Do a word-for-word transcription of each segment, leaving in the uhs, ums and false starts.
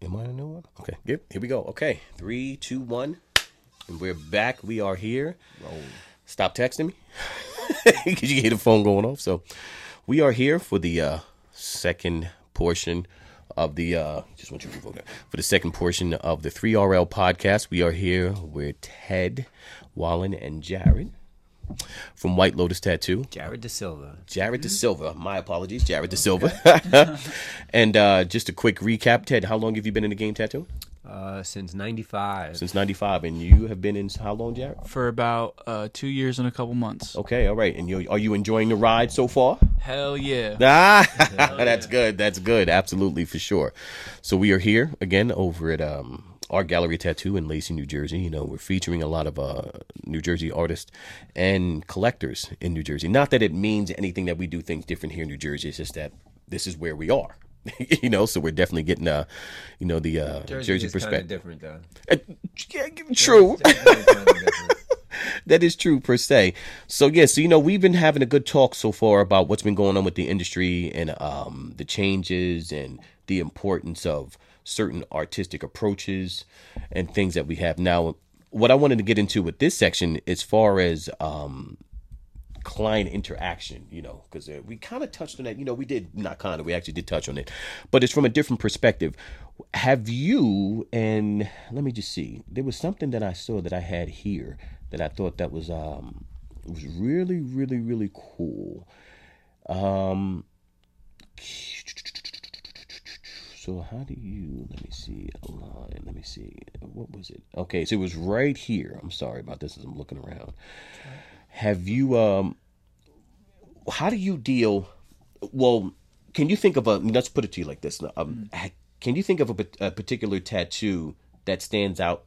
Am I the new one? Okay, yep, here we go. Okay, three, two, one. And we're back. We are here. Oh. Stop texting me. Because you can hear the phone going off. So we are here for the uh, second portion of the, uh, just want you to vote for the second portion of the three R L podcast. We are here with Ted Wallen and Jared from White Lotus Tattoo. Jared DaSilva. Jared DaSilva. My apologies, Jared DaSilva. And uh, just a quick recap, Ted, how long have you been in the game tattooing? Uh, since ninety-five. Since ninety-five. And you have been in how long, Jared? For about uh, two years and a couple months. Okay, all right. And you, are you enjoying the ride so far? Hell yeah. Ah, Hell that's yeah. good. That's good. Absolutely, for sure. So we are here again over at um, Art Gallery Tattoo in Lacey, New Jersey. You know, we're featuring a lot of uh, New Jersey artists and collectors in New Jersey. Not that it means anything that we do things different here in New Jersey. It's just that this is where we are. You know, so we're definitely getting, uh, you know, the uh, Jersey, Jersey perspective. Different, though. Uh, yeah, true. That is true per se. So yeah, so you know, we've been having a good talk so far about what's been going on with the industry and um, the changes and the importance of certain artistic approaches and things that we have now. What I wanted to get into with this section, as far as um. client interaction, you know, because we kind of touched on that. You know, we did not kind of, we actually did touch on it, but it's from a different perspective. Have you, and let me just see, there was something that I saw that I had here that I thought that was, um, it was really, really, really cool. Um, so how do you, let me see, align, let me see, what was it? Okay, so it was right here. I'm sorry about this as I'm looking around. Have you, um, how do you deal, well, can you think of a, let's put it to you like this, um, mm. can you think of a, a particular tattoo that stands out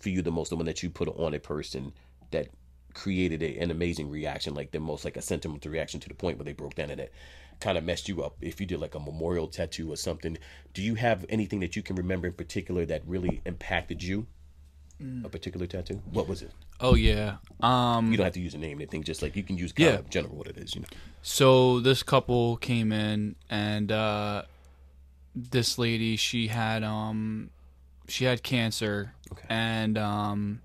for you the most, the one that you put on a person that created a, an amazing reaction, like the most, like a sentimental reaction to the point where they broke down and it kind of messed you up? If you did like a memorial tattoo or something, do you have anything that you can remember in particular that really impacted you? A particular tattoo? What was it? Oh, yeah. Um, you don't have to use a name. I think just like you can use kind yeah. of general what it is, you know. So this couple came in, and uh, this lady, she had um, she had cancer, okay. and um,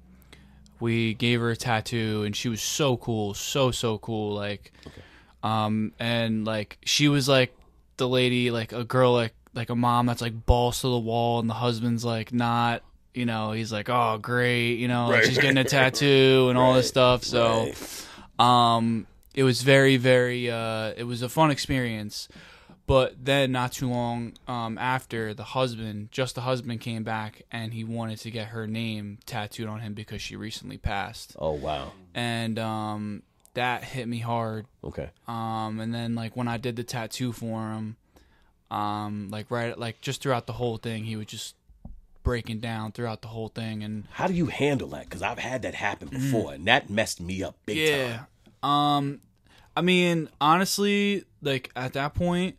we gave her a tattoo, and she was so cool, so so cool, like, okay. um, and like she was like the lady, like a girl, like like a mom that's like balls to the wall, and the husband's like not. You know, he's like, oh, great, you know, right, like she's getting a tattoo and right, all this stuff. So right. um, it was very, very, uh, it was a fun experience. But then not too long um, after, the husband, just the husband came back and he wanted to get her name tattooed on him because she recently passed. Oh, wow. And um, that hit me hard. Okay. Um, and then, like, when I did the tattoo for him, um, like, right, like, just throughout the whole thing, he would just breaking down throughout the whole thing. And how do you handle that? Because I've had that happen before, mm, and that messed me up big yeah. time. Um, I mean, honestly, like at that point,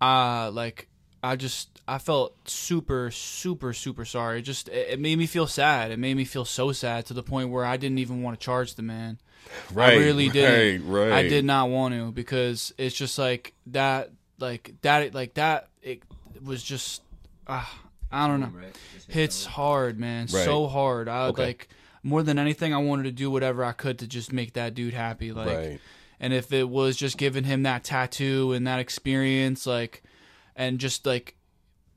uh, like I just I felt super, super, super sorry. It just it, it made me feel sad. It made me feel so sad to the point where I didn't even want to charge the man. Right, I really did. Right, right. I did not want to because it's just like that, like that, like that. It was just. Uh, I don't know. Hits hard, man. Right. So hard. I okay. like more than anything. I wanted to do whatever I could to just make that dude happy. Like, right. and if it was just giving him that tattoo and that experience, like, and just like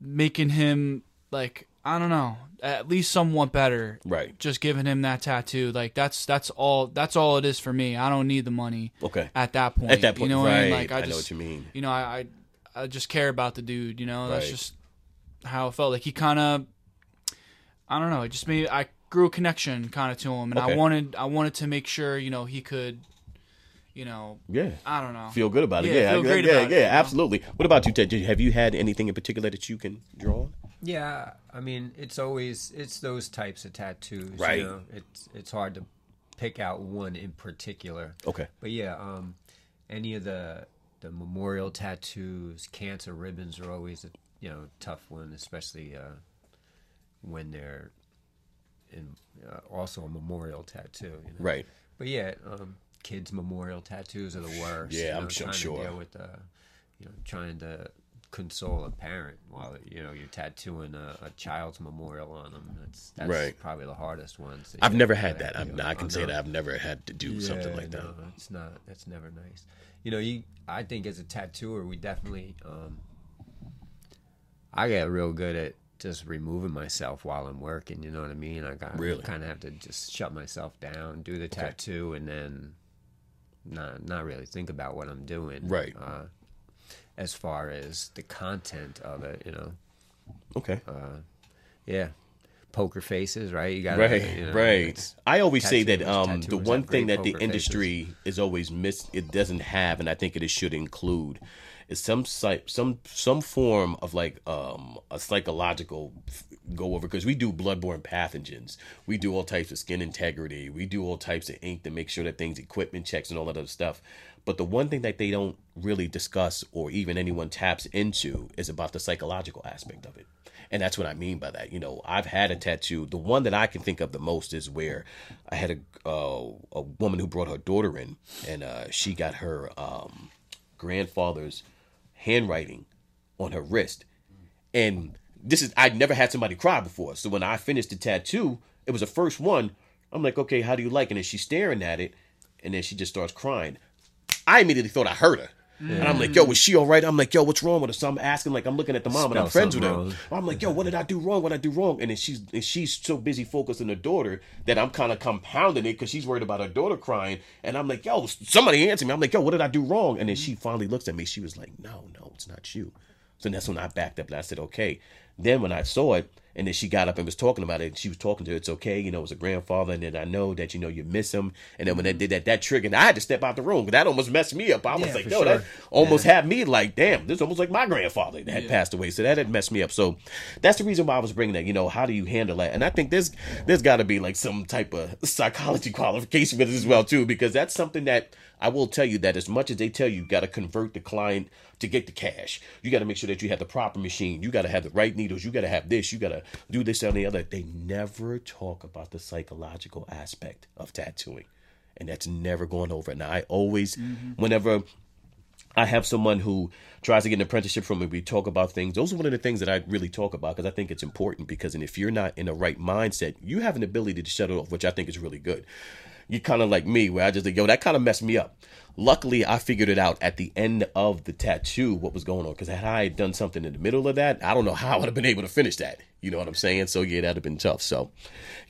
making him like I don't know, at least somewhat better. Right. Just giving him that tattoo, like that's that's all that's all it is for me. I don't need the money. Okay. At that point, at that point, you know right. what I mean? Like, I, I just, know what you mean. You know, I I, I just care about the dude. You know, right. that's just. How it felt. Like he kind of, I don't know. It just made I grew a connection kind of to him, and okay. I wanted I wanted to make sure you know he could, you know, yeah, I don't know, feel good about it. Yeah, yeah, feel I, great yeah, about yeah, it, yeah absolutely. Know? What about you, Ted? Have you had anything in particular that you can draw on? Yeah, I mean, it's always it's those types of tattoos. Right. You know? It's it's hard to pick out one in particular. Okay. But yeah, um, any of the the memorial tattoos, cancer ribbons are always. A, You know, tough one, especially uh, when they're in, uh, also a memorial tattoo. You know? Right. But yeah, um, kids' memorial tattoos are the worst. Yeah, you know, I'm, I'm sure. Trying to deal with, uh, you know, trying to console a parent while, you know, you're tattooing a, a child's memorial on them. That's, that's right. Probably the hardest one. So I've never had that. I'm not, I can oh, say no. that I've never had to do yeah, something like no, that. It's not, that's never nice. You know, you, I think as a tattooer, we definitely, um, I got real good at just removing myself while I'm working. You know what I mean? I got really? kind of have to just shut myself down, do the okay. tattoo, and then not, not really think about what I'm doing. Right. Uh, as far as the content of it, you know. Okay. Uh, yeah. Poker faces, right? You gotta, right, you know, right. I always say that um, the one thing that the industry faces. is always missed, it doesn't have, and I think it should include, is some some some form of like um, a psychological go over, because we do bloodborne pathogens, we do all types of skin integrity, we do all types of ink to make sure that things, equipment checks, and all that other stuff. But the one thing that they don't really discuss, or even anyone taps into, is about the psychological aspect of it. And that's what I mean by that. You know, I've had a tattoo. The one that I can think of the most is where I had a uh, a woman who brought her daughter in, and uh, she got her um, grandfather's handwriting on her wrist. And this is, I'd never had somebody cry before. So when I finished the tattoo, it was the first one. I'm like, okay, how do you like it? And she's staring at it, and then she just starts crying. I immediately thought I hurt her. Yeah. And I'm like, yo, is she all right? I'm like, yo, what's wrong with her? So I'm asking, like, I'm looking at the mom, Spell and I'm friends with her. Wrong. I'm like, yo, what did I do wrong? What did I do wrong? And then she's and she's so busy focusing on her daughter that I'm kind of compounding it, because she's worried about her daughter crying. And I'm like, yo, somebody answer me. I'm like, yo, what did I do wrong? And then she finally looks at me. She was like, no, no, it's not you. So that's when I backed up and I said, okay. Then when I saw it, and then she got up and was talking about it, and she was talking to her, it's okay, you know, it was a grandfather, and then I know that, you know, you miss him. And then when they did that, that triggered, and I had to step out the room, because that almost messed me up. I was yeah, like, yo, sure. that almost yeah. had me like, damn, this is almost like my grandfather that had yeah. passed away. So that had messed me up. So that's the reason why I was bringing that, you know, how do you handle that? And I think there's, there's got to be like some type of psychology qualification with it as well, too, because that's something that I will tell you, that as much as they tell you, you got to convert the client to get the cash. You got to make sure that you have the proper machine. You got to have the right needles. You got to have this. You got to do this and the other. They never talk about the psychological aspect of tattooing. And that's never going over. And I always, mm-hmm. whenever I have someone who tries to get an apprenticeship from me, we talk about things. Those are one of the things that I really talk about, because I think it's important. Because and if you're not in the right mindset, you have an ability to shut it off, which I think is really good. You're kind of like me, where I just think, yo, that kind of messed me up. Luckily, I figured it out at the end of the tattoo, what was going on. Because had I done something in the middle of that, I don't know how I would have been able to finish that. You know what I'm saying? So, yeah, that would have been tough. So,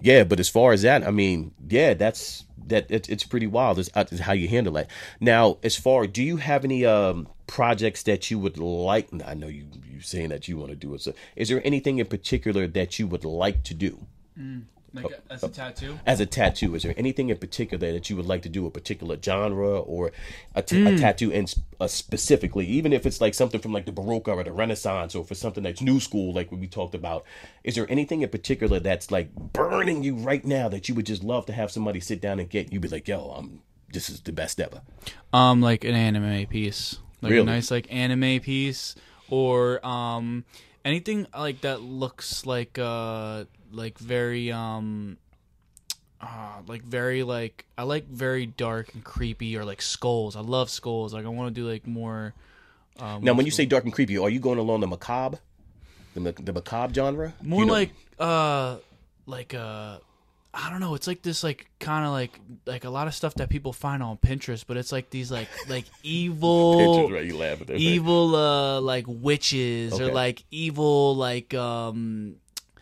yeah, but as far as that, I mean, yeah, that's that. It, it's pretty wild is how you handle that. Now, as far, do you have any um, projects that you would like? I know you, you're saying that you want to do it. So is there anything in particular that you would like to do? Mm. Like oh, as a tattoo? As a tattoo. Is there anything in particular that you would like to do, a particular genre or a, t- mm. a tattoo and uh, specifically, even if it's like something from like the Baroque or the Renaissance, or for something that's new school like what we talked about, is there anything in particular that's like burning you right now that you would just love to have somebody sit down and get, you'd be like, yo, I'm, this is the best ever? Um, Like an anime piece. Like really? A nice like anime piece, or um, anything like that looks like... Uh, like very um uh, like very like I like very dark and creepy, or like skulls. I love skulls. Like I want to do like more uh, now when school. You say dark and creepy, are you going along the macabre the, the macabre genre more, you know? Like uh like uh I don't know, it's like this like kind of like like a lot of stuff that people find on Pinterest, but it's like these like like evil Pinterest, right? You laugh at that, evil right? uh like witches, okay. Or like evil like um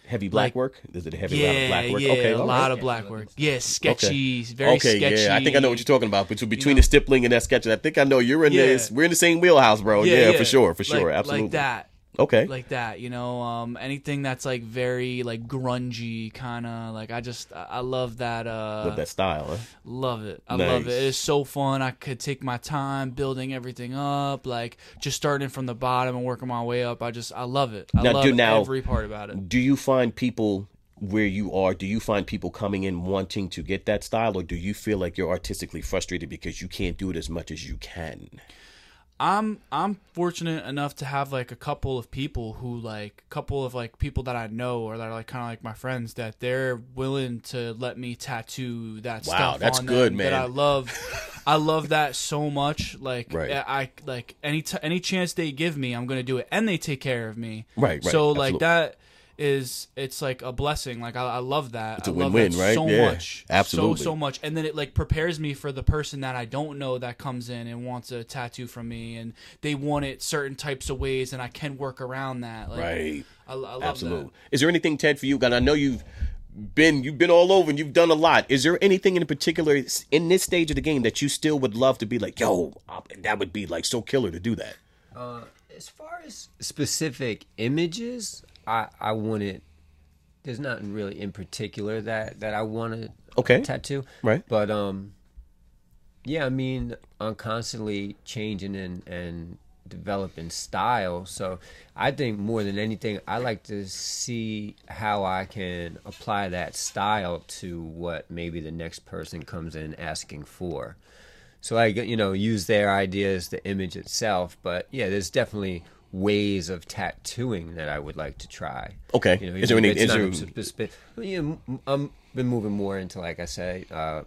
heavy black like, work? Is it a heavy yeah, lot of black work? Yeah, okay, a lot right. of black work. Yeah, sketchy, okay. very okay, sketchy. Yeah, I think I know what you're talking about. Between, between you know, the stippling and that sketching, I think I know you're in yeah. this. We're in the same wheelhouse, bro. Yeah, yeah, yeah. for sure, for sure, like, absolutely. Like that. Okay. Like that, you know, um, anything that's like very like grungy kind of, like I just, I love that. Uh, love that style, huh? Love it. I nice. love it. It's so fun. I could take my time building everything up, like just starting from the bottom and working my way up. I just, I love it. I now, love do, now, every part about it. Do you find people where you are, do you find people coming in wanting to get that style, or do you feel like you're artistically frustrated because you can't do it as much as you can? I'm I'm fortunate enough to have like a couple of people who like couple of like people that I know or that are like kind of like my friends that they're willing to let me tattoo that wow, stuff. Wow, that's on good, them, man. That I love, I love that so much. Like right. I like any t- any chance they give me, I'm gonna do it, and they take care of me. Right, right. So like absolutely. That is it's like a blessing. Like I, I love that. It's a I win win, right? So yeah, much, absolutely, so so much. And then it like prepares me for the person that I don't know that comes in and wants a tattoo from me, and they want it certain types of ways, and I can work around that. Like, right, I, I love absolutely. That. Is there anything, Ted, for you? God, I know you've been you've been all over and you've done a lot. Is there anything in particular in this stage of the game that you still would love to be like, yo, that would be like so killer to do that? Uh, as far as specific images. I, I want it, there's nothing really in particular that, that I want to okay. tattoo. Right. But, um, yeah, I mean, I'm constantly changing and, and developing style. So I think more than anything, I like to see how I can apply that style to what maybe the next person comes in asking for. So I, you know, use their ideas, the image itself. But, yeah, there's definitely ways of tattooing that I would like to try. Okay. You know, is there any... Is there... Specific, you know, I'm been moving more into, like I say, uh,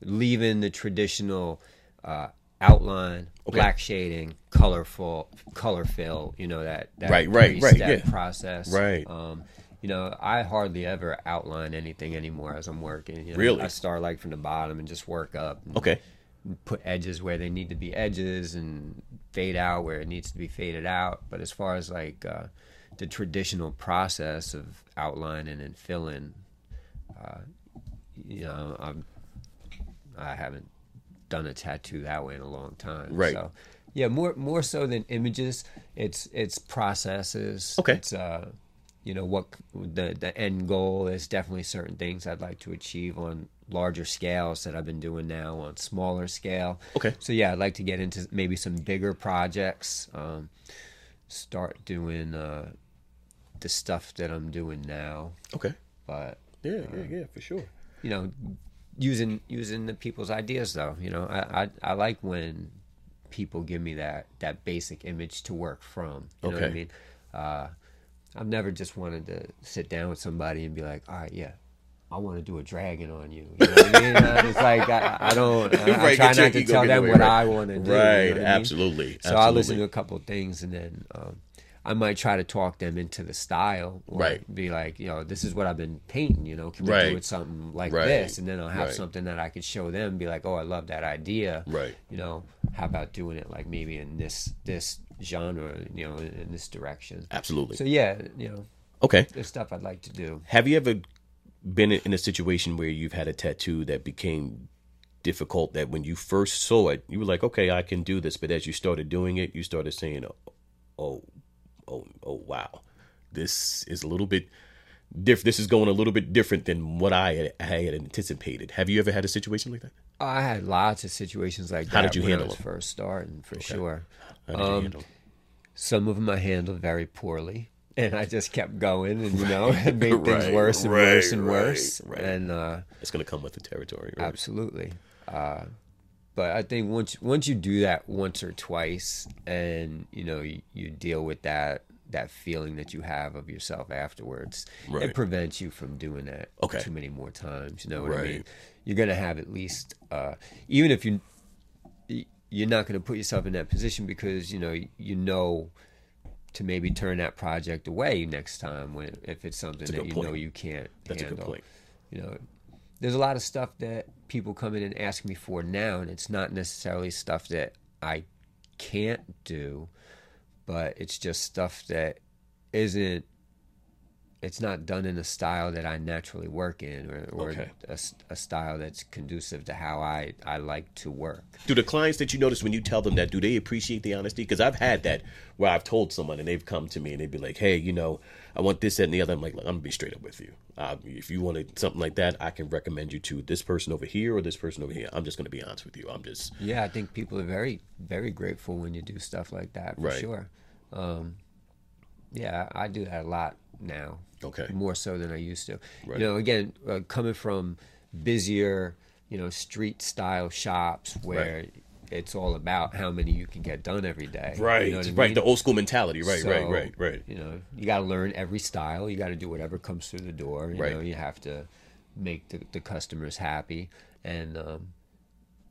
leaving the traditional uh, outline, okay. black shading, colorful, color fill, you know, that, that right, right, right, step yeah. process. Right. Um, you know, I hardly ever outline anything anymore as I'm working. You know, really? I start, like, from the bottom and just work up. And, okay. put edges where they need to be edges and fade out where it needs to be faded out. But as far as like uh, the traditional process of outlining and filling, uh, you know, I'm, I haven't done a tattoo that way in a long time. Right. So, yeah, more more so than images, it's it's processes. Okay. It's uh, you know what the the end goal is. Definitely certain things I'd like to achieve on larger scales that I've been doing now on smaller scale. Okay. So yeah, I'd like to get into maybe some bigger projects. Um, start doing uh, the stuff that I'm doing now. Okay. But yeah, uh, yeah, yeah, for sure. You know, using using the people's ideas though. You know, I I, I like when people give me that, that basic image to work from. You okay. know what I mean? Uh, I've never just wanted to sit down with somebody and be like, all right, yeah. I want to do a dragon on you. You know what I mean? It's like, I, I don't, I, right, I try not to tell them away, what right. I want to do. Right, you know absolutely. I mean? So absolutely. I listen to a couple of things and then um, I might try to talk them into the style. Or right. be like, you know, this is what I've been painting, you know, can we right. do it something like right. this? And then I'll have right. something that I could show them and be like, oh, I love that idea. Right. You know, how about doing it like maybe in this, this genre, you know, in, in this direction. Absolutely. So yeah, you know. Okay. There's stuff I'd like to do. Have you ever been in a situation where you've had a tattoo that became difficult, that when you first saw it, you were like, okay, I can do this. But as you started doing it, you started saying, oh, oh, oh, oh wow, this is a little bit different. This is going a little bit different than what I had, I had anticipated. Have you ever had a situation like that? I had lots of situations like that. How did you when handle I was them? First starting, for okay. sure. How did um, you handle them? Some of them I handled very poorly. And I just kept going and, you know, and made right, things worse and right, worse and right, worse. Right. And uh, it's going to come with the territory, right? Absolutely. Uh, but I think once once you do that once or twice and, you know, you, you deal with that that feeling that you have of yourself afterwards, right. it prevents you from doing that okay. too many more times. You know what right. I mean? You're going to have at least, uh, even if you, you're not going to put yourself in that position because, you know, you know, to maybe turn that project away next time when if it's something that you point. know you can't That's handle. A good point. You know, there's a lot of stuff that people come in and ask me for now, and it's not necessarily stuff that I can't do, but it's just stuff that isn't, it's not done in a style that I naturally work in or, or okay. a, a style that's conducive to how I, I like to work. Do the clients that you notice when you tell them that, do they appreciate the honesty? Because I've had that where I've told someone and they've come to me and they'd be like, hey, you know, I want this, that, and the other. I'm like, I'm going to be straight up with you. Uh, if you wanted something like that, I can recommend you to this person over here or this person over here. I'm just going to be honest with you. I'm just. Yeah, I think people are very, very grateful when you do stuff like that, for right. sure. Um, yeah, I do that a lot. Now, okay, more so than I used to. Right. You know, again, uh, coming from busier, you know, street style shops where right. it's all about how many you can get done every day. Right, you know what I mean? Right. The old school mentality. Right, so, right, right, right. You know, you got to learn every style. You got to do whatever comes through the door. You right. know, you have to make the, the customers happy. And, um,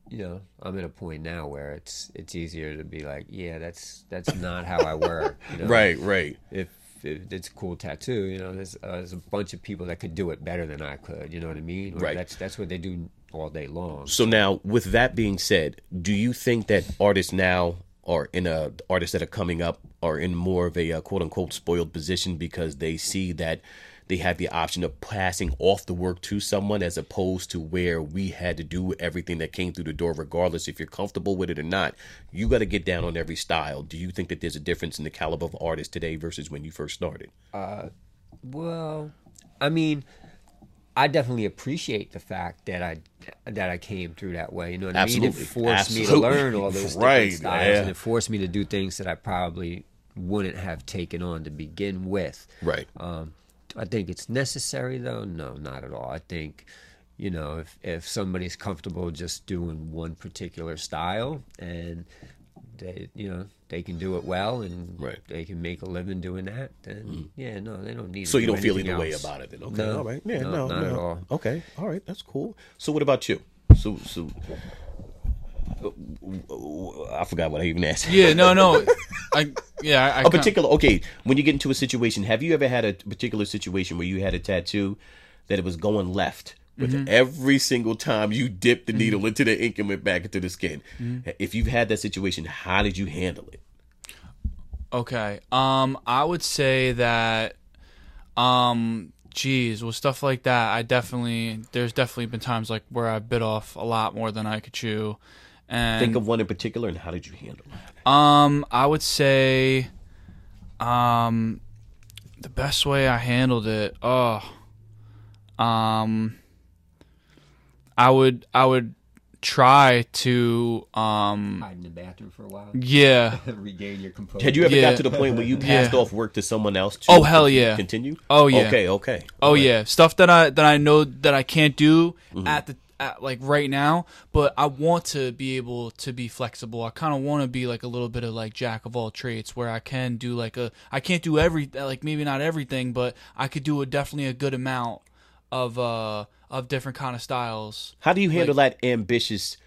you know, I'm at a point now where it's it's easier to be like, yeah, that's that's not how I work. You know? Right, right. If, if it's a cool tattoo, you know, there's, uh, there's a bunch of people that could do it better than I could. You know what I mean? Or right. That's that's what they do all day long. So now, with that being said, do you think that artists now are in a artists that are coming up are in more of a uh, quote unquote spoiled position because they see that they have the option of passing off the work to someone, as opposed to where we had to do everything that came through the door, regardless if you're comfortable with it or not? You got to get down on every style. Do you think that there's a difference in the caliber of artists today versus when you first started? Uh, well, I mean, I definitely appreciate the fact that I that I came through that way. You know what Absolutely. I mean? It forced Absolutely. me to learn all those right. different styles, yeah. and it forced me to do things that I probably wouldn't have taken on to begin with. Right. Um, I think it's necessary, though. No, not at all. I think, you know, if if somebody's comfortable just doing one particular style and they, you know, they can do it well and right. they can make a living doing that, then mm. yeah, no, they don't need. So to you do don't feel either else. way about it, then? Okay, no, all right, yeah, no, no not no. at all. Okay, all right, that's cool. So what about you? So so. I forgot what I even asked. Yeah, no, no. I, yeah, I, I a particular. Okay, when you get into a situation, have you ever had a particular situation where you had a tattoo that it was going left, but mm-hmm. every single time you dipped the needle mm-hmm. into the ink and went back into the skin? Mm-hmm. If you've had that situation, how did you handle it? Okay, um, I would say that, um, geez, with stuff like that, I definitely there's definitely been times like where I bit off a lot more than I could chew. And, think of one in particular, and how did you handle it? Um, I would say, um, the best way I handled it. Oh, um, I would, I would try to um hide in the bathroom for a while. Yeah, regain your composure. Had you ever yeah. got to the point where you passed yeah. off work to someone else? To oh hell yeah! Continue. Oh yeah. Okay. Okay. Oh right. yeah. Stuff that I that I know that I can't do mm-hmm. at the. At, like right now, but I want to be able to be flexible. I kind of want to be like a little bit of like jack of all trades, where I can do like a I can't do every like maybe not everything, but I could do a definitely a good amount of uh of different kind of styles. How do you handle like, that ambitious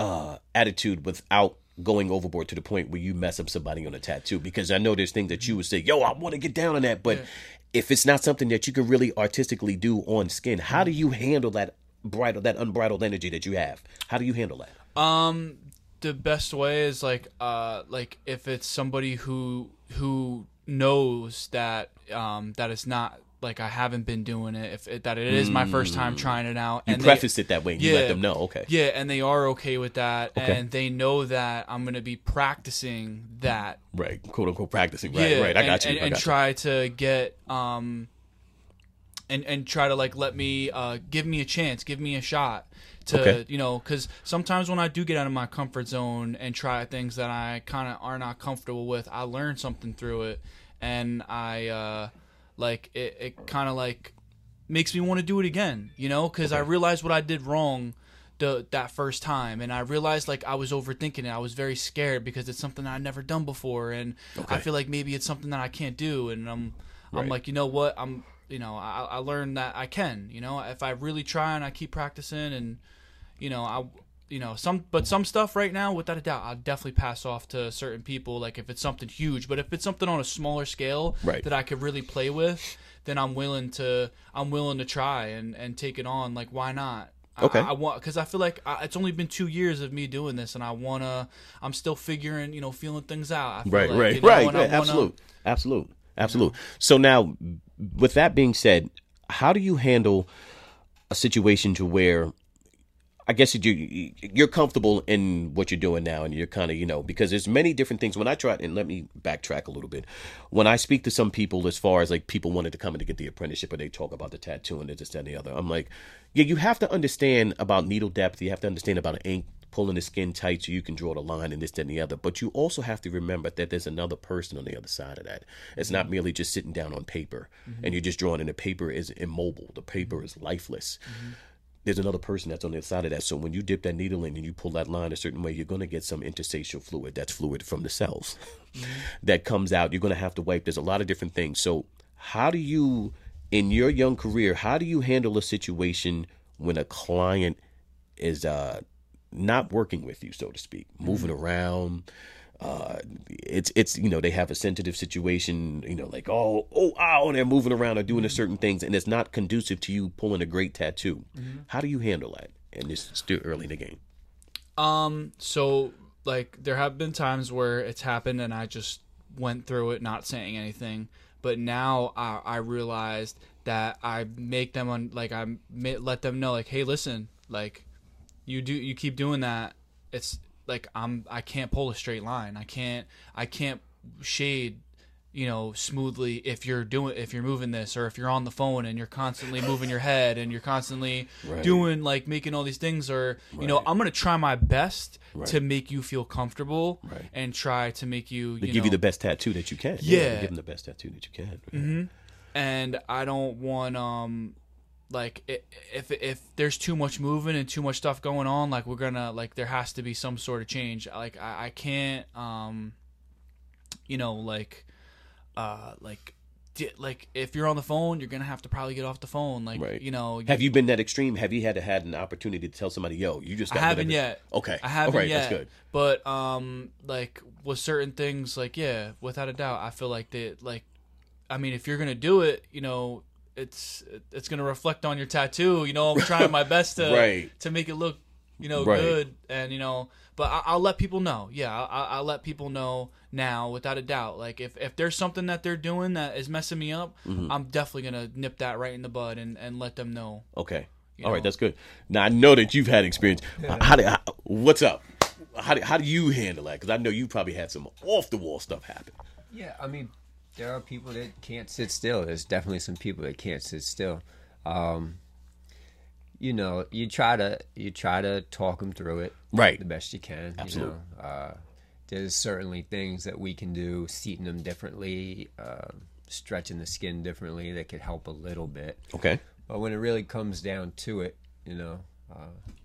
uh attitude without going overboard to the point where you mess up somebody on a tattoo? Because I know there's things that you would say, yo, I want to get down on that, but yeah. if it's not something that you can really artistically do on skin, how do you handle that bridle that unbridled energy that you have? How do you handle that? Um, the best way is like, uh, like if it's somebody who who knows that um that it's not like I haven't been doing it, if it, that it is my first time trying it out. And you preface it that way. And yeah, you let them know, okay. Yeah, and they are okay with that, okay. and they know that I'm gonna be practicing that. Right, quote unquote practicing. Right, yeah, right. I and, got you. And, and got try you. to get um. And, and try to like let me uh, give me a chance, give me a shot to okay. you know, because sometimes when I do get out of my comfort zone and try things that I kind of are not comfortable with, I learn something through it, and I uh, like it. It kind of like makes me want to do it again, you know, because okay. I realized what I did wrong the that first time, and I realized like I was overthinking it. I was very scared because it's something I'd never done before, and okay. I feel like maybe it's something that I can't do, and I'm right. I'm like, you know what, I'm. You know, I, I learned that I can. You know, if I really try and I keep practicing, and you know, I, you know, some but some stuff right now, without a doubt, I'll definitely pass off to certain people. Like if it's something huge, but if it's something on a smaller scale right. that I could really play with, then I'm willing to I'm willing to try and, and take it on. Like why not? Okay. I, I want because I feel like I, it's only been two years of me doing this, and I wanna. I'm still figuring, you know, feeling things out. I feel right, like, right, you know, right, right. Wanna, absolute, absolute, absolute. You know? So now. With that being said, how do you handle a situation to where, I guess you, you're comfortable in what you're doing now, and you're kind of, you know, because there's many different things. When I try, and let me backtrack a little bit. When I speak to some people as far as like people wanted to come in to get the apprenticeship, or they talk about the tattoo and this, that, and the other, I'm like, yeah, you have to understand about needle depth. You have to understand about ink, pulling the skin tight so you can draw the line and this, that, and the other. But you also have to remember that there's another person on the other side of that. It's not merely just sitting down on paper mm-hmm. and you're just drawing, and the paper is immobile. The paper is lifeless. Mm-hmm. there's another person that's on the side of that. So when you dip that needle in and you pull that line a certain way, you're going to get some interstitial fluid. That's fluid from the cells mm-hmm. that comes out. You're going to have to wipe. There's a lot of different things. So how do you, in your young career, how do you handle a situation when a client is uh, not working with you, so to speak, moving mm-hmm. around? Uh, it's, it's, you know, they have a sensitive situation, you know, like, oh, oh, ow, and they're moving around or doing certain things, and it's not conducive to you pulling a great tattoo. Mm-hmm. How do you handle that? And it's still early in the game. Um, so, like, there have been times where it's happened and I just went through it not saying anything, but now I, I realized that I make them, un- like, I let them know, like, hey, listen, like, you do, you keep doing that, it's, like I'm, I can't pull a straight line. I can't, I can't shade, you know, smoothly if you're doing, if you're moving this, or if you're on the phone and you're constantly moving your head and you're constantly right. doing like making all these things, or, right. you know, I'm going to try my best right. to make you feel comforble right. and try to make you, to you give know, you the best tattoo that you can. Yeah. yeah give them the best tattoo that you can. Right? Mm-hmm. And I don't want, um, like if if there's too much moving and too much stuff going on, like we're gonna like there has to be some sort of change. Like I, I can't, um, you know, like, uh, like, di- like if you're on the phone, you're gonna have to probably get off the phone. Like right. you know, have you, you been that extreme? Have you had had an opportunity to tell somebody, yo, you just got I haven't whatever. yet. Okay, I haven't All right, yet. That's good. But um, like with certain things, like yeah, without a doubt, I feel like that. Like, I mean, if you're gonna do it, you know. It's it's gonna reflect on your tattoo, you know. I'm trying my best to right. to make it look, you know, right. good, and you know. But I, I'll let people know. Yeah, I, I'll let people know now, without a doubt. Like if, if there's something that they're doing that is messing me up, mm-hmm. I'm definitely gonna nip that right in the bud and, and let them know. Okay, all know? right, that's good. Now I know that you've had experience. Yeah. How do, how, what's up? How do, how do you handle that? Because I know you probably had some off the wall stuff happen. Yeah, I mean. There are people that can't sit still. There's definitely some people that can't sit still. Um, you know, you try to you try to talk them through it, right, the best you can. Absolutely. You know? Uh, there's certainly things that we can do, seating them differently, uh, stretching the skin differently that could help a little bit. Okay. But when it really comes down to it, you know, uh,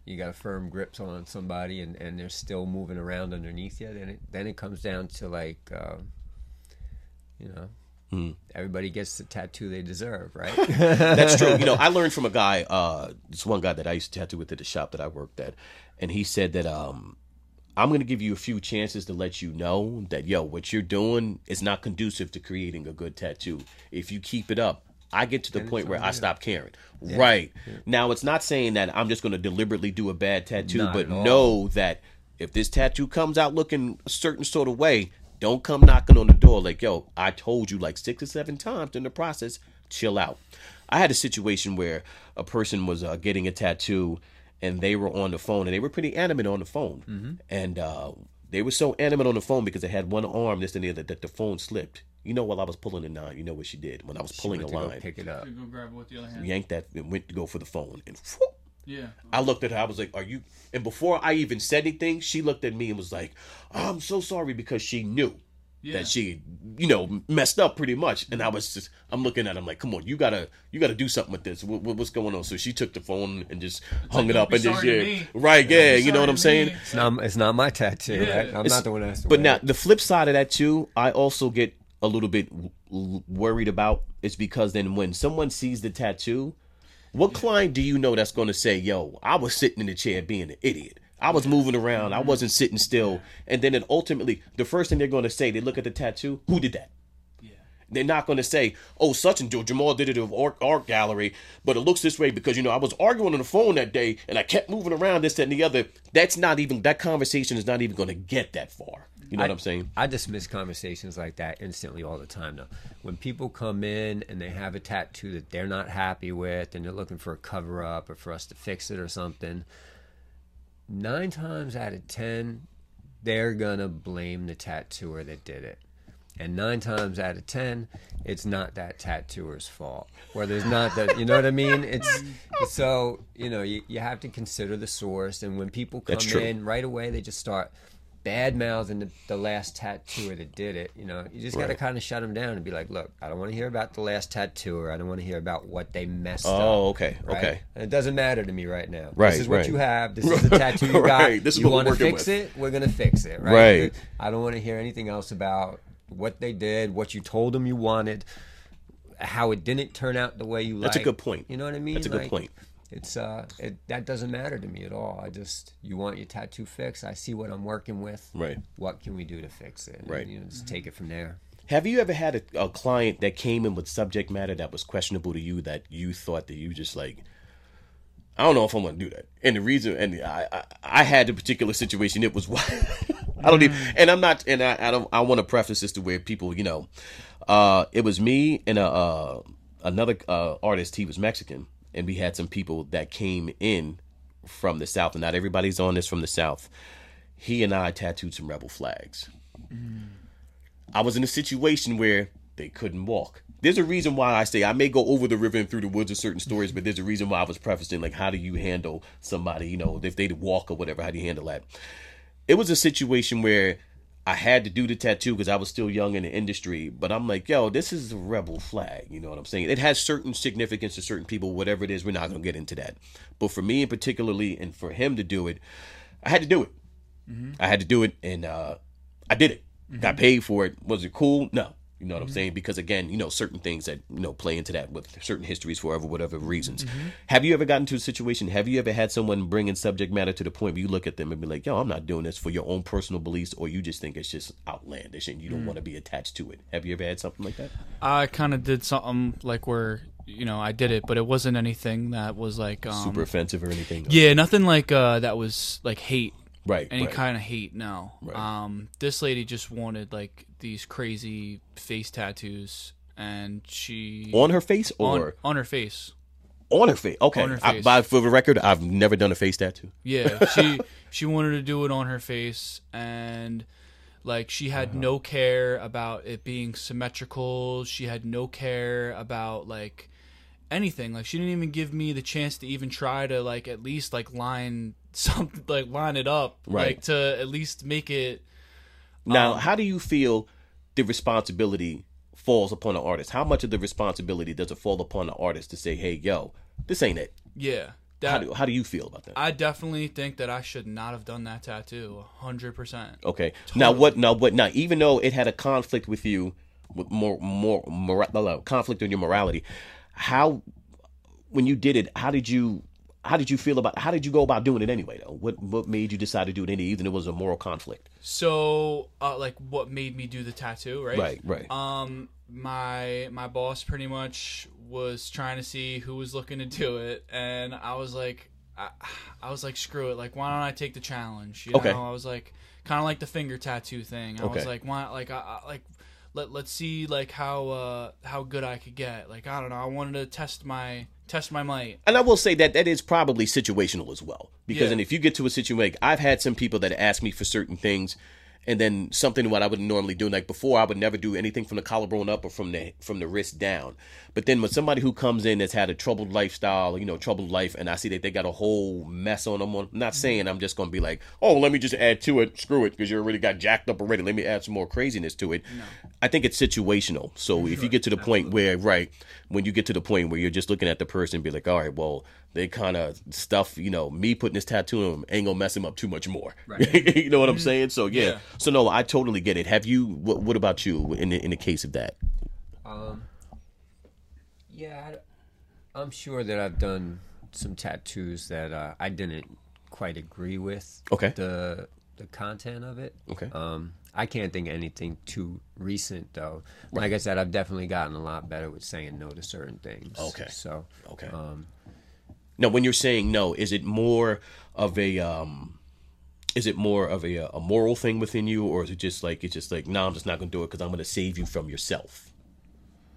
you got a firm grip on somebody and, and they're still moving around underneath you. Then it then it comes down to like. Uh, You know, mm. everybody gets the tattoo they deserve, right? That's true. You know, I learned from a guy, uh, this one guy that I used to tattoo with at the shop that I worked at, and he said that um, I'm going to give you a few chances to let you know that, yo, what you're doing is not conducive to creating a good tattoo. If you keep it up, I get to the and point where I stop caring. Yeah. Right. Yeah. Now, it's not saying that I'm just going to deliberately do a bad tattoo, not but know that if this tattoo comes out looking a certain sort of way, don't come knocking on the door like, yo, I told you like six or seven times in the process, chill out. I had a situation where a person was uh, getting a tattoo and they were on the phone and they were pretty animate on the phone. Mm-hmm. And uh, they were so animate on the phone because they had one arm, this and the other, that the phone slipped. You know, while I was pulling the line, you know what she did? When I was she pulling went the to line, go pick it up. Go grab it with the other hand. Yanked that and went to go for the phone. And whoop, yeah. I looked at her, I was like, are you, and before I even said anything, she looked at me and was like, oh, I'm so sorry, because she knew yeah. that she, you know, messed up pretty much. And I was just, I'm looking at her, I'm like, come on, you gotta, you gotta do something with this. What, what's going on? So she took the phone and just it's hung like, it up and just, yeah, right, yeah, you know what I'm saying? It's not, it's not my tattoo. Yeah. Right? I'm it's, not the one that has to But wear. Now, the flip side of that too, I also get a little bit worried about, it's because then when someone sees the tattoo, what client do you know that's going to say, yo, I was sitting in the chair being an idiot. I was moving around. I wasn't sitting still. And then it ultimately, the first thing they're going to say, they look at the tattoo, who did that? Yeah. They're not going to say, oh, such and Jamal did it of Art, Art Gallery, but it looks this way because, you know, I was arguing on the phone that day and I kept moving around this, that, and the other. That's not even, that conversation is not even going to get that far. You know I, what I'm saying? I dismiss conversations like that instantly all the time, though. When people come in and they have a tattoo that they're not happy with and they're looking for a cover-up or for us to fix it or something, nine times out of ten, they're going to blame the tattooer that did it. And nine times out of ten, it's not that tattooer's fault. Or there's not that, you know what I mean? It's so, you know, you, you have to consider the source. And when people come in right away, they just start... bad mouthing the, the last tattooer that did it. You know, you just got to right. kind of shut them down and be like, look, I don't want to hear about the last tattooer. I don't want to hear about what they messed oh, up. Oh, okay, right? okay. And it doesn't matter to me right now. Right, This is what right. you have. This is the tattoo you got. Right. This is you want to fix with. it? We're going to fix it, right? right? I don't want to hear anything else about what they did, what you told them you wanted, how it didn't turn out the way you liked. That's a good point. You know what I mean? That's a good like, point. It's uh, it, that doesn't matter to me at all. I just, you want your tattoo fixed. I see what I'm working with. Right. What can we do to fix it? Right. And, you know, just mm-hmm. take it from there. Have you ever had a, a client that came in with subject matter that was questionable to you that you thought that you just like, I don't know if I'm going to do that. And the reason, and I, I, I had a particular situation. It was why I don't even, and I'm not, and I, I don't. I want to preface this to where people, you know, uh, it was me and a uh, another uh, artist. He was Mexican. And we had some people that came in from the South, and not everybody's on this from the South. He and I tattooed some rebel flags. Mm. I was in a situation where they couldn't walk. There's a reason why I say I may go over the river and through the woods of certain stories, but there's a reason why I was prefacing, like, how do you handle somebody, you know, if they walk or whatever, how do you handle that? It was a situation where I had to do the tattoo because I was still young in the industry, but I'm like, yo, this is a rebel flag. You know what I'm saying? It has certain significance to certain people, whatever it is. We're not going to get into that. But for me in particularly, and for him to do it, I had to do it. Mm-hmm. I had to do it. And, uh, I did it. Mm-hmm. Got paid for it. Was it cool? No. You know what mm-hmm. I'm saying? Because again, you know, certain things that, you know, play into that with certain histories for whatever reasons. Mm-hmm. Have you ever gotten to a situation? Have you ever had someone bring in subject matter to the point where you look at them and be like, yo, I'm not doing this for your own personal beliefs, or you just think it's just outlandish and you don't mm-hmm. want to be attached to it? Have you ever had something like that? I kind of did something like where, you know, I did it, but it wasn't anything that was like um, super offensive or anything. Like yeah, that. nothing like uh, that was like hate. Right, any right. kind of hate, no. Right. Um, this lady just wanted like these crazy face tattoos, and she on her face or on, on her face, on her face. Okay, on her face. I, by for the record, I've never done a face tattoo. Yeah, she she wanted to do it on her face, and like she had wow. no care about it being symmetrical. She had no care about like anything. Like she didn't even give me the chance to even try to like at least like line. Something like line it up, right? Like, to at least make it. Um, now, how do you feel the responsibility falls upon an artist? How much of the responsibility does it fall upon the artist to say, "Hey, yo, this ain't it"? Yeah. That, how do how do you feel about that? I definitely think that I should not have done that tattoo. one hundred percent. Okay. Totally. Now what? Now what? Now even though it had a conflict with you, with more more mora- conflict on your morality, how when you did it, how did you? How did you feel about, how did you go about doing it anyway, though? What what made you decide to do it anyway, even if it was a moral conflict? So, uh, like, what made me do the tattoo, right? Right, right. Um, my, my boss pretty much was trying to see who was looking to do it, and I was like, I, I was like, screw it. Like, why don't I take the challenge? You okay. know, I was like, kind of like the finger tattoo thing. I okay. was like, why, like, I, I like... Let, let's see like how uh, how good I could get. Like, I don't know. I wanted to test my test my might. And I will say that that is probably situational as well. Because yeah. and if you get to a situation, I've had some people that ask me for certain things, and then something what I wouldn't normally do. Like before, I would never do anything from the collarbone up or from the from the wrist down. But then when somebody who comes in that's had a troubled lifestyle, you know, troubled life, and I see that they got a whole mess on them. I'm not saying I'm just going to be like, oh, let me just add to it. Screw it, because you already got jacked up already. Let me add some more craziness to it. No. I think it's situational. So sure, if you get to the absolutely. point where, right, when you get to the point where you're just looking at the person and be like, all right, well, they kind of stuff, you know, me putting this tattoo on him ain't going to mess him up too much more. Right. You know what I'm saying? So, yeah. yeah. So, no, I totally get it. Have you, what, what about you in the, in the case of that? Um, yeah, I, I'm sure that I've done some tattoos that uh, I didn't quite agree with. Okay. The, the content of it. Okay. Um, I can't think of anything too recent, though. Right. Like I said, I've definitely gotten a lot better with saying no to certain things. Okay. So, okay. Um, Now, when you're saying no, is it more of a um, is it more of a, a moral thing within you, or is it just like it's just like no, nah, I'm just not going to do it because I'm going to save you from yourself?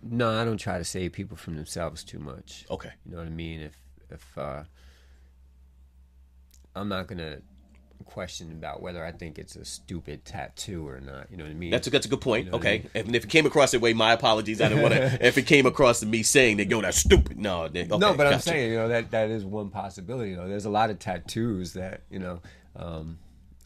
No, I don't try to save people from themselves too much. Okay, you know what I mean. If if uh, I'm not going to question about whether I think it's a stupid tattoo or not, you know what I mean. That's a that's a good point. You know okay, I mean? And if it came across that way, my apologies. I didn't want to. If it came across to me saying that, yo, that's stupid. No, then, okay, no, but I'm you. saying, you know, that that is one possibility. You know, there's a lot of tattoos that, you know, um,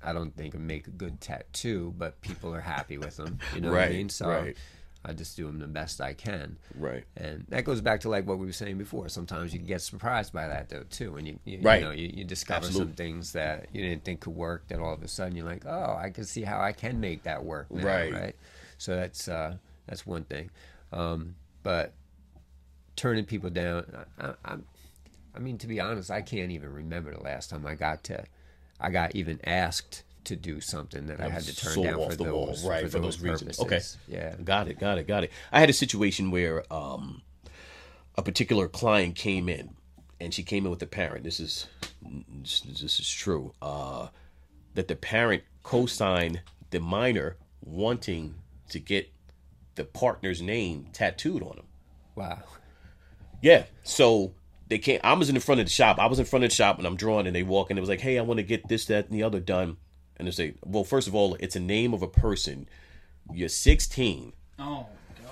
I don't think make a good tattoo, but people are happy with them. You know right, what I mean? So right. I just do them the best I can. Right. And that goes back to like what we were saying before. Sometimes you get surprised by that though too, and you you, right. you know you, you discover Absolutely. some things that you didn't think could work. That all of a sudden you're like, oh, I can see how I can make that work now, right. Right. So that's uh, that's one thing. Um, but turning people down, I, I, I mean, to be honest, I can't even remember the last time I got to, I got even asked to do something that I had to turn so down for those, wall, right, for, for those, those reasons. Purposes. Okay. Yeah. Got it. Got it. Got it. I had a situation where um, a particular client came in, and she came in with a parent. This is this, this is true. Uh, that the parent co-signed the minor wanting to get the partner's name tattooed on him. Wow. Yeah. So they came. I was in the front of the shop. I was in front of the shop, and I'm drawing, and they walk in. It was like, hey, I want to get this, that, and the other done. And they say, well, first of all, it's a name of a person. You're sixteen. Oh, God.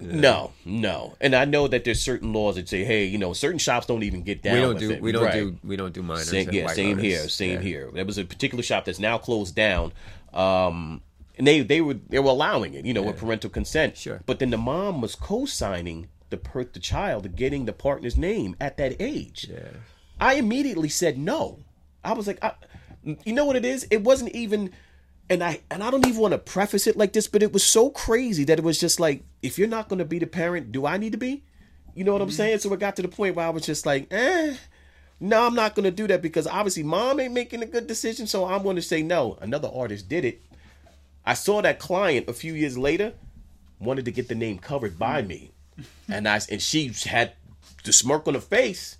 Yeah. No, no. And I know that there's certain laws that say, hey, you know, certain shops don't even get down. We don't with do. It. We don't right. do. We don't do minors. Same, yeah, same minors. here. Same yeah. here. There was a particular shop that's now closed down, um, and they they were they were allowing it, you know, yeah. with parental consent. Sure. But then the mom was co-signing the per the child getting the partner's name at that age. Yeah. I immediately said no. I was like, I. You know what it is? It wasn't even, and I and I don't even want to preface it like this, but it was so crazy that it was just like, if you're not going to be the parent, do I need to be? You know what mm-hmm. I'm saying? So it got to the point where I was just like, eh, no, I'm not going to do that because obviously mom ain't making a good decision, so I'm going to say no. Another artist did it. I saw that client a few years later, wanted to get the name covered by mm-hmm. me, and I and she had the smirk on her face,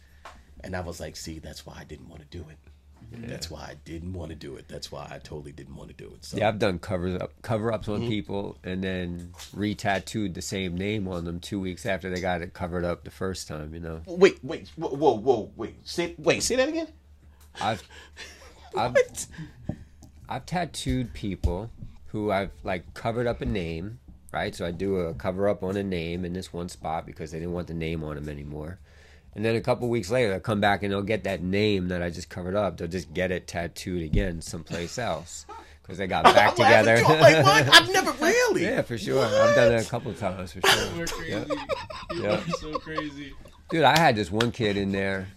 and I was like, see, that's why I didn't want to do it. Yeah. That's why I didn't want to do it. That's why I totally didn't want to do it. So. Yeah, I've done covers up, cover ups on mm-hmm. people and then re-tattooed the same name on them two weeks after they got it covered up the first time. You know. Wait, wait, whoa, whoa, whoa wait, say, wait, say that again. I've, I've, I've tattooed people who I've like covered up a name, right? So I do a cover up on a name in this one spot because they didn't want the name on them anymore. And then a couple weeks later, they'll come back and they'll get that name that I just covered up. They'll just get it tattooed again someplace else because they got back together. Like, what? I've never really. Yeah, for sure. What? I've done it a couple of times for sure. We're crazy. Yep. You yep. are so crazy. Dude, I had this one kid in there.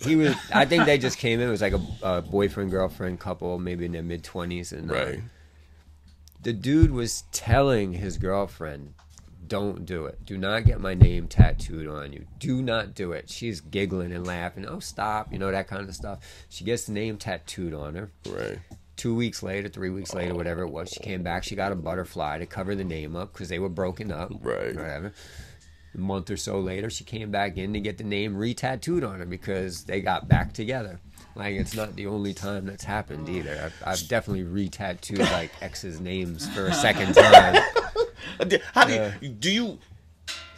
He was. I think they just came in. It was like a, a boyfriend girlfriend couple, maybe in their mid twenties, and right. uh, the dude was telling his girlfriend, don't do it. Do not get my name tattooed on you. Do not do it. She's giggling and laughing. Oh, stop. You know, that kind of stuff. She gets the name tattooed on her. Right. Two weeks later, three weeks later, whatever it was, she came back. She got a butterfly to cover the name up because they were broken up. Right. Whatever. A month or so later, she came back in to get the name re-tattooed on her because they got back together. Like, it's not the only time that's happened either. I've, I've definitely re-tattooed, like, ex's names for a second time. How do you, yeah. do you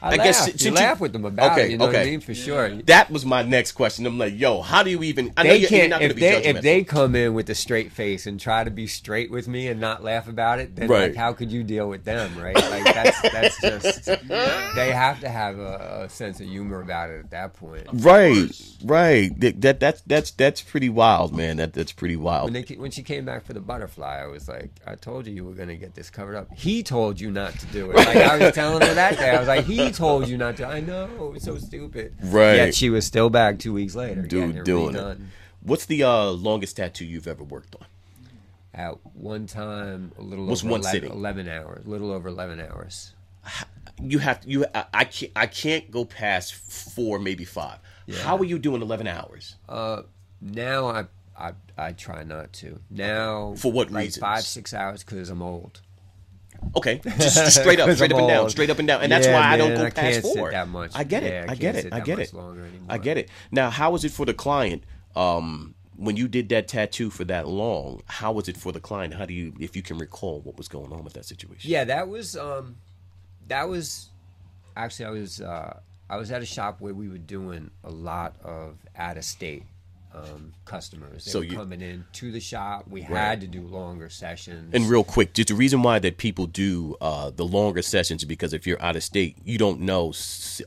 I, I laugh. guess since you laugh you, with them about okay, it, you know okay. what I mean? For yeah. sure. That was my next question. I'm like, yo, how do you even I they know you're, can't, you're not if gonna they, be if they come in with a straight face and try to be straight with me and not laugh about it, then right. like how could you deal with them, right? Like that's that's just they have to have a, a sense of humor about it at that point. Right. Right. That, that that's that's that's pretty wild, man. That that's pretty wild. When, they, when she came back for the butterfly, I was like, I told you you were gonna get this covered up. He told you not to do it. Like I was telling her that day. I was like, he told you not to. I know, it's so stupid. Right. Yet she was still back two weeks later. Dude, doing it. What's the uh, longest tattoo you've ever worked on? At one time, a little What's over one eleven, eleven hours. A little over eleven hours. You have you. I, I can't. I can't go past four, maybe five. Yeah. How are you doing eleven hours? Uh, now I I I try not to. Now for what like reasons? Five six hours because I'm old. Okay, just, just straight up, straight up and down, straight up and down, and that's yeah, why I man, don't go I past four. That much. I get it, yeah, I, I get it, I get it, I get it. Now, how was it for the client um, when you did that tattoo for that long? How was it for the client? How do you, if you can recall, what was going on with that situation? Yeah, that was, um, that was actually I was uh, I was at a shop where we were doing a lot of out of state. Um, customers they so were you, coming in to the shop. We right. had to do longer sessions. And real quick, just the reason why that people do uh, the longer sessions is because if you're out of state, you don't know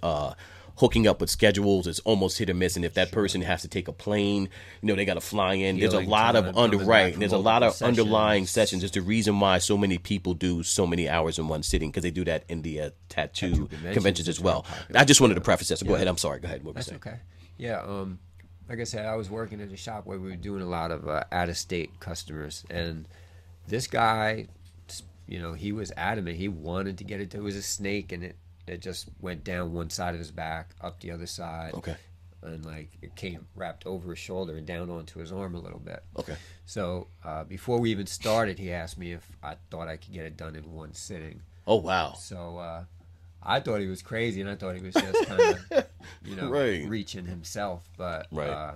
uh, hooking up with schedules is almost hit or miss. And if that person has to take a plane, you know, they got to fly in. There's a lot of under right. There's a lot of underlying sessions. It's the reason why so many people do so many hours in one sitting, because they do that in the uh, tattoo conventions as well. I just wanted to preface that. So go ahead. I'm sorry. Go ahead. What were you saying? That's okay. Yeah. Um, like I said, I was working in a shop where we were doing a lot of uh, out-of-state customers, and this guy, you know, he was adamant. He wanted to get it. It was a snake, and it, it just went down one side of his back, up the other side. Okay. And, like, it came wrapped over his shoulder and down onto his arm a little bit. Okay. So uh, before we even started, he asked me if I thought I could get it done in one sitting. Oh, wow. So uh, I thought he was crazy, and I thought he was just kind of, you know, right. reaching himself. But right. uh,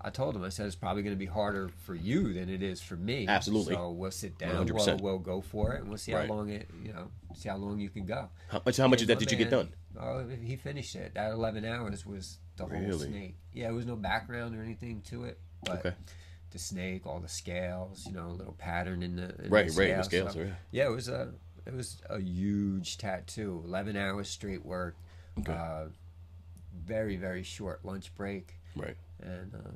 I told him, I said, it's probably going to be harder for you than it is for me. Absolutely. So we'll sit down, we'll, we'll go for it, and we'll see right. how long it, you know, see how long you can go. How much? How and much of that did man, you get done? Oh, he finished it. That eleven hours was the really? whole snake. Yeah, it was no background or anything to it, but okay. the snake, all the scales, you know, a little pattern in the in right, the right, the scales. So, right. Yeah, it was a it was a huge tattoo. Eleven hours straight work. Okay. Uh, very very short lunch break. Right. And. Uh,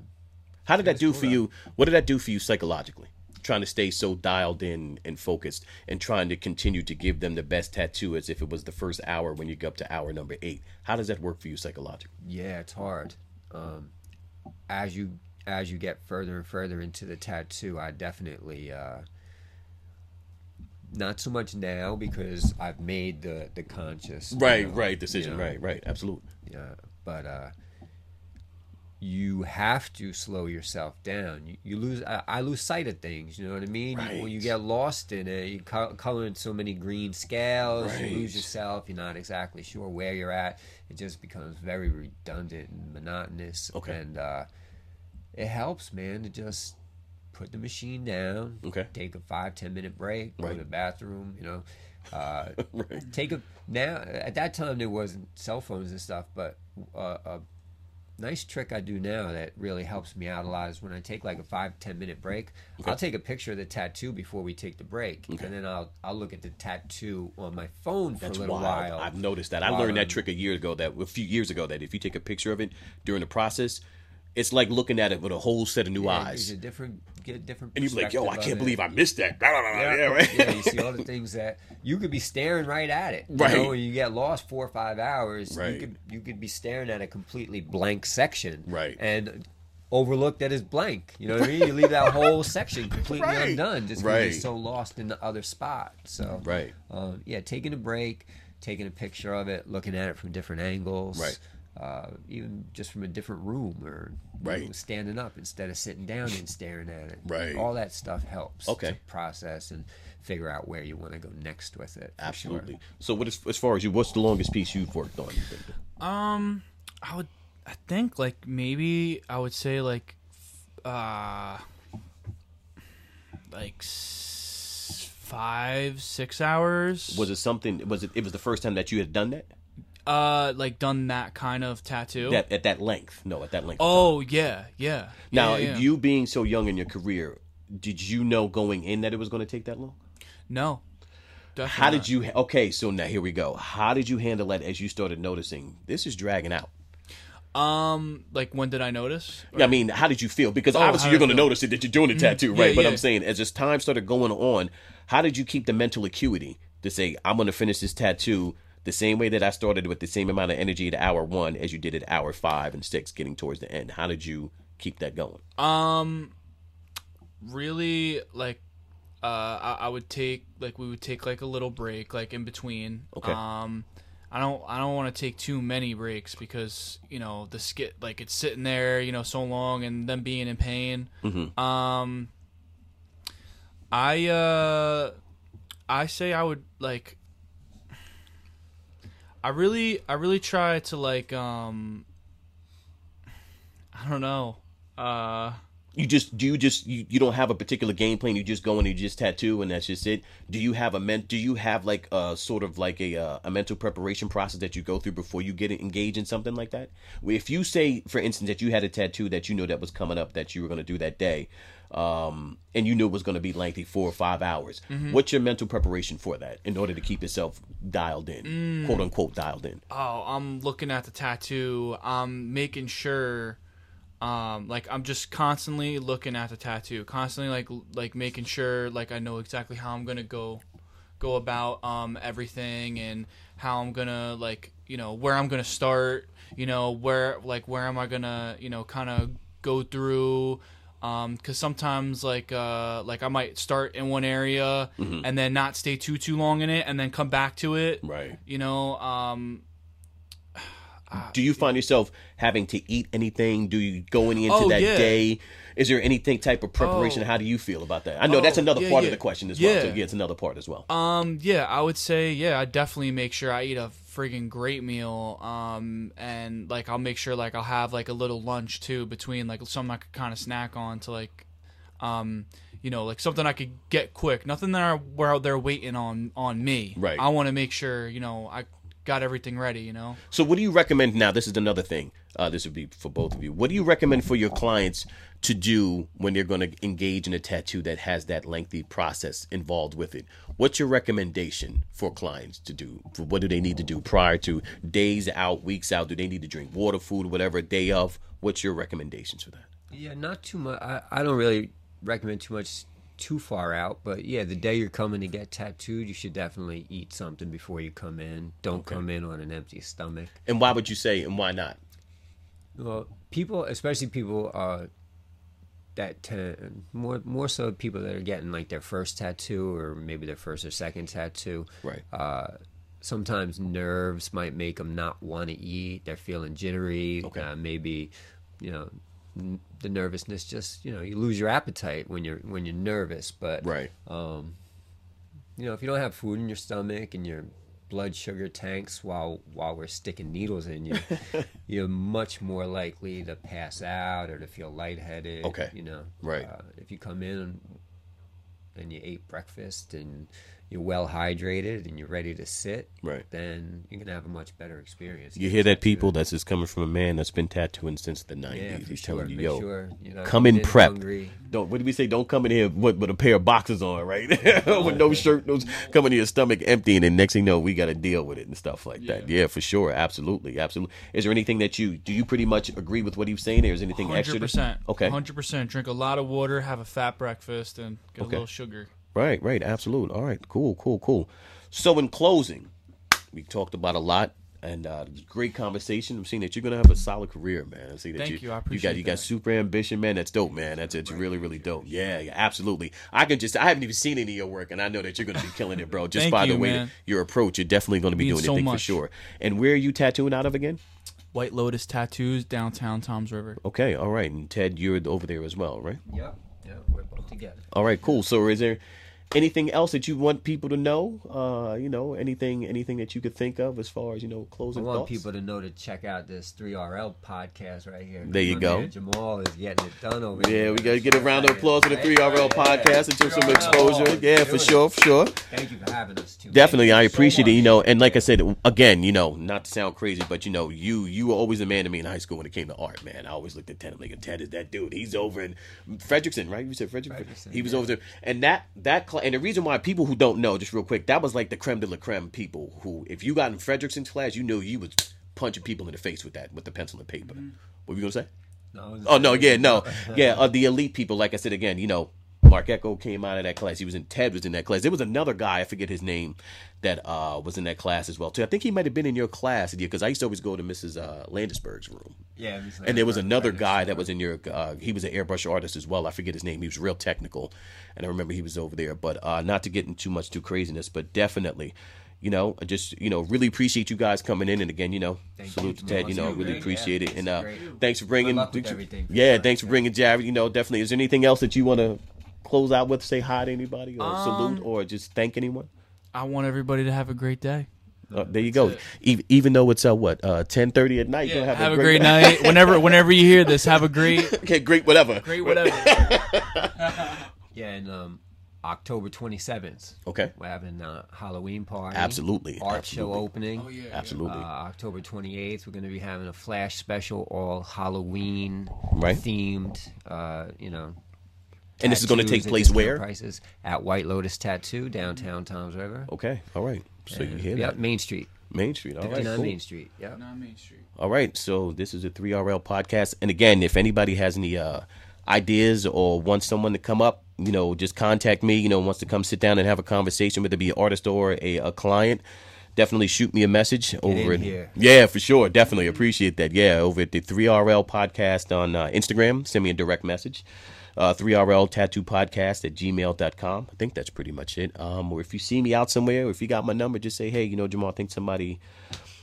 How did that do for you? What did that do for you psychologically? Trying to stay so dialed in and focused and trying to continue to give them the best tattoo as if it was the first hour when you get up to hour number eight. How does that work for you psychologically? Yeah, it's hard. Um, as you as you get further and further into the tattoo, I definitely, uh, not so much now because I've made the, the conscious. Right, you know, right, decision. You know, right, right, absolutely. Yeah, but... Uh, you have to slow yourself down. You, you lose, I, I lose sight of things. You know what I mean? Right. You, when you get lost in it, you co- coloring so many green scales, right. you lose yourself. You're not exactly sure where you're at. It just becomes very redundant and monotonous. Okay. And uh, it helps, man, to just put the machine down. Okay. Take a five, ten minute break. Right. Go to the bathroom. You know. Uh, right. Take a now. At that time, there wasn't cell phones and stuff, but uh, a nice trick I do now that really helps me out a lot is when I take like a five, ten minute break, okay. I'll take a picture of the tattoo before we take the break, okay. and then I'll I'll look at the tattoo on my phone for That's a little wild. while. I've noticed that. I learned um, that trick a year ago, that a few years ago, that if you take a picture of it during the process, it's like looking at it with a whole set of new yeah, eyes. A different, get a different and you're like, yo, I can't believe it. I missed that. Blah, blah, blah. Yeah, yeah, right? yeah, you see all the things that you could be staring right at it. Right. You know, when you get lost four or five hours, right. you could you could be staring at a completely blank section. Right. And overlook that is blank. You know what I mean? You leave that whole section completely right. undone just because right. you're so lost in the other spot. So, right. um, yeah, taking a break, taking a picture of it, looking at it from different angles. Right. Uh, even just from a different room or right. you know, standing up instead of sitting down and staring at it. Right. All that stuff helps okay. to process and figure out where you want to go next with it. Absolutely. Sure. So what is, as far as you, what's the longest piece you've worked on? Um, I would, I think like maybe I would say like, uh, like s- five, six hours. Was it something, was it, it was the first time that you had done that? Uh, like done that kind of tattoo that, at that length. No, at that length. Oh yeah, yeah. Now, yeah, yeah. you being so young in your career, did you know going in that it was going to take that long? No. Definitely How did not. you? Okay, so now here we go. How did you handle that as you started noticing this is dragging out? Um, like when did I notice? Or? Yeah, I mean, how did you feel? Because oh, obviously you're going to notice it that you're doing a tattoo, right? Yeah, but yeah. I'm saying as this time started going on, how did you keep the mental acuity to say I'm going to finish this tattoo the same way that I started with the same amount of energy at hour one as you did at hour five and six getting towards the end? How did you keep that going? Um, really, like, uh, I, I would take, like, we would take, like, a little break, like, in between. Okay. Um, I don't, I don't want to take too many breaks because, you know, the skit, like, it's sitting there, you know, so long and them being in pain. Mm-hmm. Um, I, uh, I say I would, like... I really, I really try to like, um, I don't know. Uh, you just, do you just, you, you don't have a particular game plan. You just go and you just tattoo and that's just it. Do you have a men, do you have like a sort of like a, uh, a mental preparation process that you go through before you get engaged in something like that? If you say, for instance, that you had a tattoo that you know that was coming up that you were going to do that day, um, and you knew it was going to be lengthy, four or five hours. Mm-hmm. What's your mental preparation for that in order to keep yourself dialed in, mm. quote unquote dialed in? Oh, I'm looking at the tattoo. I'm making sure, um, like I'm just constantly looking at the tattoo, constantly like like making sure like I know exactly how I'm gonna go go about um everything and how I'm gonna like you know where I'm gonna start. You know, where, like, where am I gonna, you know, kind of go through, um, cause sometimes, like, uh, like I might start in one area mm-hmm. and then not stay too, too long in it and then come back to it. Right. You know, um, do you find yourself having to eat anything? Do you go any into oh, that yeah. day? Is there anything type of preparation? Oh. How do you feel about that? I know oh, that's another yeah, part yeah. of the question as yeah. well. So yeah, it's another part as well. Um, yeah, I would say, yeah, I definitely make sure I eat a friggin' great meal. Um, and like, I'll make sure like I'll have like a little lunch too between like something I could kind of snack on to like, um, you know, like something I could get quick. Nothing that I, where they're waiting on, on me. Right. I want to make sure, you know, I got everything ready, you know. So what do you recommend now? This is another thing. Uh, this would be for both of you. What do you recommend for your clients to do when they're going to engage in a tattoo that has that lengthy process involved with it? What's your recommendation for clients to do? For what do they need to do prior to, days out, weeks out? Do they need to drink water, food, whatever, day of? What's your recommendations for that? Yeah, not too much. I, I don't really recommend too much too far out. But, yeah, the day you're coming to get tattooed, you should definitely eat something before you come in. Don't okay. come in on an empty stomach. And why would you say, and why not? Well, people, especially people uh, that tend, more more so people that are getting like their first tattoo or maybe their first or second tattoo. Right. Uh, sometimes nerves might make them not want to eat. They're feeling jittery. Okay. Uh, maybe, you know, n- the nervousness just, you know, you lose your appetite when you're when you're nervous. But right. Um, you know, if you don't have food in your stomach and you're blood sugar tanks while while we're sticking needles in you, you're much more likely to pass out or to feel lightheaded. Okay. You know, right. Uh, if you come in and, and you ate breakfast and you're well hydrated and you're ready to sit, right, then you're gonna have a much better experience. You hear that, people? That's just coming from a man that's been tattooing since the nineties. Yeah, he's sure. telling you, Make yo, sure. you know, come in prepped. Hungry. Don't. What did we say? Don't come in here with, with a pair of boxers on, right? With no shirt. No, come in here, stomach empty, and then next thing you know, we got to deal with it and stuff like yeah. that. Yeah, for sure, absolutely, absolutely. Is there anything that you do? You pretty much agree with what he was saying, or is anything one hundred percent, extra? one hundred percent. Okay. one hundred percent. Drink a lot of water, have a fat breakfast, and get okay. a little sugar. Right, right, absolutely. All right, cool, cool, cool. So in closing, we talked about a lot, and uh, it was a great conversation. I'm seeing that you're going to have a solid career, man. I see that Thank you. you. I appreciate you got, that. You got super ambition, man. That's dope, man. That's it's really, really dope. Yeah, yeah, absolutely. I can just, I haven't even seen any of your work, and I know that you're going to be killing it, bro. Just Thank by you, the way, man. Your approach, you're definitely going to be doing so anything for sure. And where are you tattooing out of again? White Lotus Tattoos, downtown Toms River. Okay, all right. And Ted, you're over there as well, right? Yep. Yeah, we're both together. All right, cool. So is there anything else that you want people to know? Uh, you know, anything anything that you could think of as far as, you know, closing thoughts? I want thoughts? people to know to check out this three R L podcast right here. There you go. There. Jamal is getting it done over yeah, here. Yeah, we got to get a round of applause for the three R L yeah, podcast and give some exposure. Yeah, for sure, for sure. Thank you for having us, too. Definitely. Man. I appreciate so it. You know, and like I said, again, you know, not to sound crazy, but, you know, you you were always a man to me in high school when it came to art, man. I always looked at Ted. I'm like, Ted is that dude. He's over in Frederickson, right? You said Frederickson. Frederickson he was yeah. over there. And that, that class. And the reason why, people who don't know, just real quick, that was like the creme de la creme people who, if you got in Frederickson's class, you knew you was punching people in the face with that, with the pencil and paper. Mm-hmm. What were you going to say? No, oh, no, yeah, no. yeah, uh, the elite people, like I said again, you know, Mark Echo came out of that class. He was in, Ted was in that class. There was another guy, I forget his name, that uh, was in that class as well, too. I think he might have been in your class, because I used to always go to Missus Uh, Landisberg's room. Yeah. Like and there was another guy that was in your, uh, he was an airbrush artist as well. I forget his name. He was real technical, and I remember he was over there. But uh, not to get into too much too craziness, but definitely, you know, I just, you know, really appreciate you guys coming in. And again, you know, Thank salute you, to Ted, you know, really great. appreciate yeah, it. And uh, thanks for bringing, th- yeah, sure. thanks for bringing Jared, you know, definitely. Is there anything else that you want to close out with, say hi to anybody, or um, salute, or just thank anyone? I want everybody to have a great day. Uh, there you That's go. Even, even though it's uh, what uh, ten thirty at night, yeah, you have, have a great, great night. whenever, whenever you hear this, have a great. Okay, great whatever. Great whatever. yeah, and um, October twenty seventh. Okay, we're having a Halloween party. Absolutely. Art Absolutely. show opening. Oh yeah. Absolutely. Uh, October twenty eighth, we're going to be having a flash special, all Halloween right. themed. Uh, you know. And this is going to take place where? Prices at White Lotus Tattoo, downtown Toms River. Okay, all right. So and, you hear yeah, that? Main Street. Main Street, all right. Cool. Main Street, yeah. Main Street. All right, so this is a three R L podcast. And again, if anybody has any uh, ideas or wants someone to come up, you know, just contact me, you know, wants to come sit down and have a conversation, whether it be an artist or a, a client, definitely shoot me a message Get over in here. Yeah, for sure. Definitely appreciate that. Yeah, over at the three R L podcast on uh, Instagram. Send me a direct message. Uh, three R L tattoo podcast at gmail dot com. I think that's pretty much it. Um, or if you see me out somewhere, or if you got my number, just say, hey, you know, Jamal, I think somebody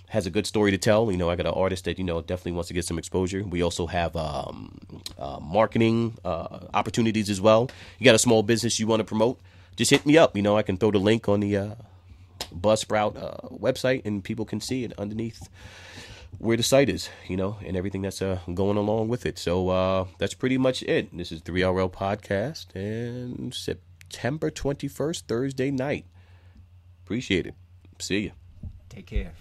has a good story to tell. You know, I got an artist that, you know, definitely wants to get some exposure. We also have um, uh, marketing uh, opportunities as well. You got a small business you want to promote, just hit me up. You know, I can throw the link on the uh, Buzzsprout uh, website and people can see it underneath where the site is, you know, and everything that's uh, going along with it. So uh, that's pretty much it. This is three R L Podcast and September twenty-first, Thursday night. Appreciate it. See you. Take care.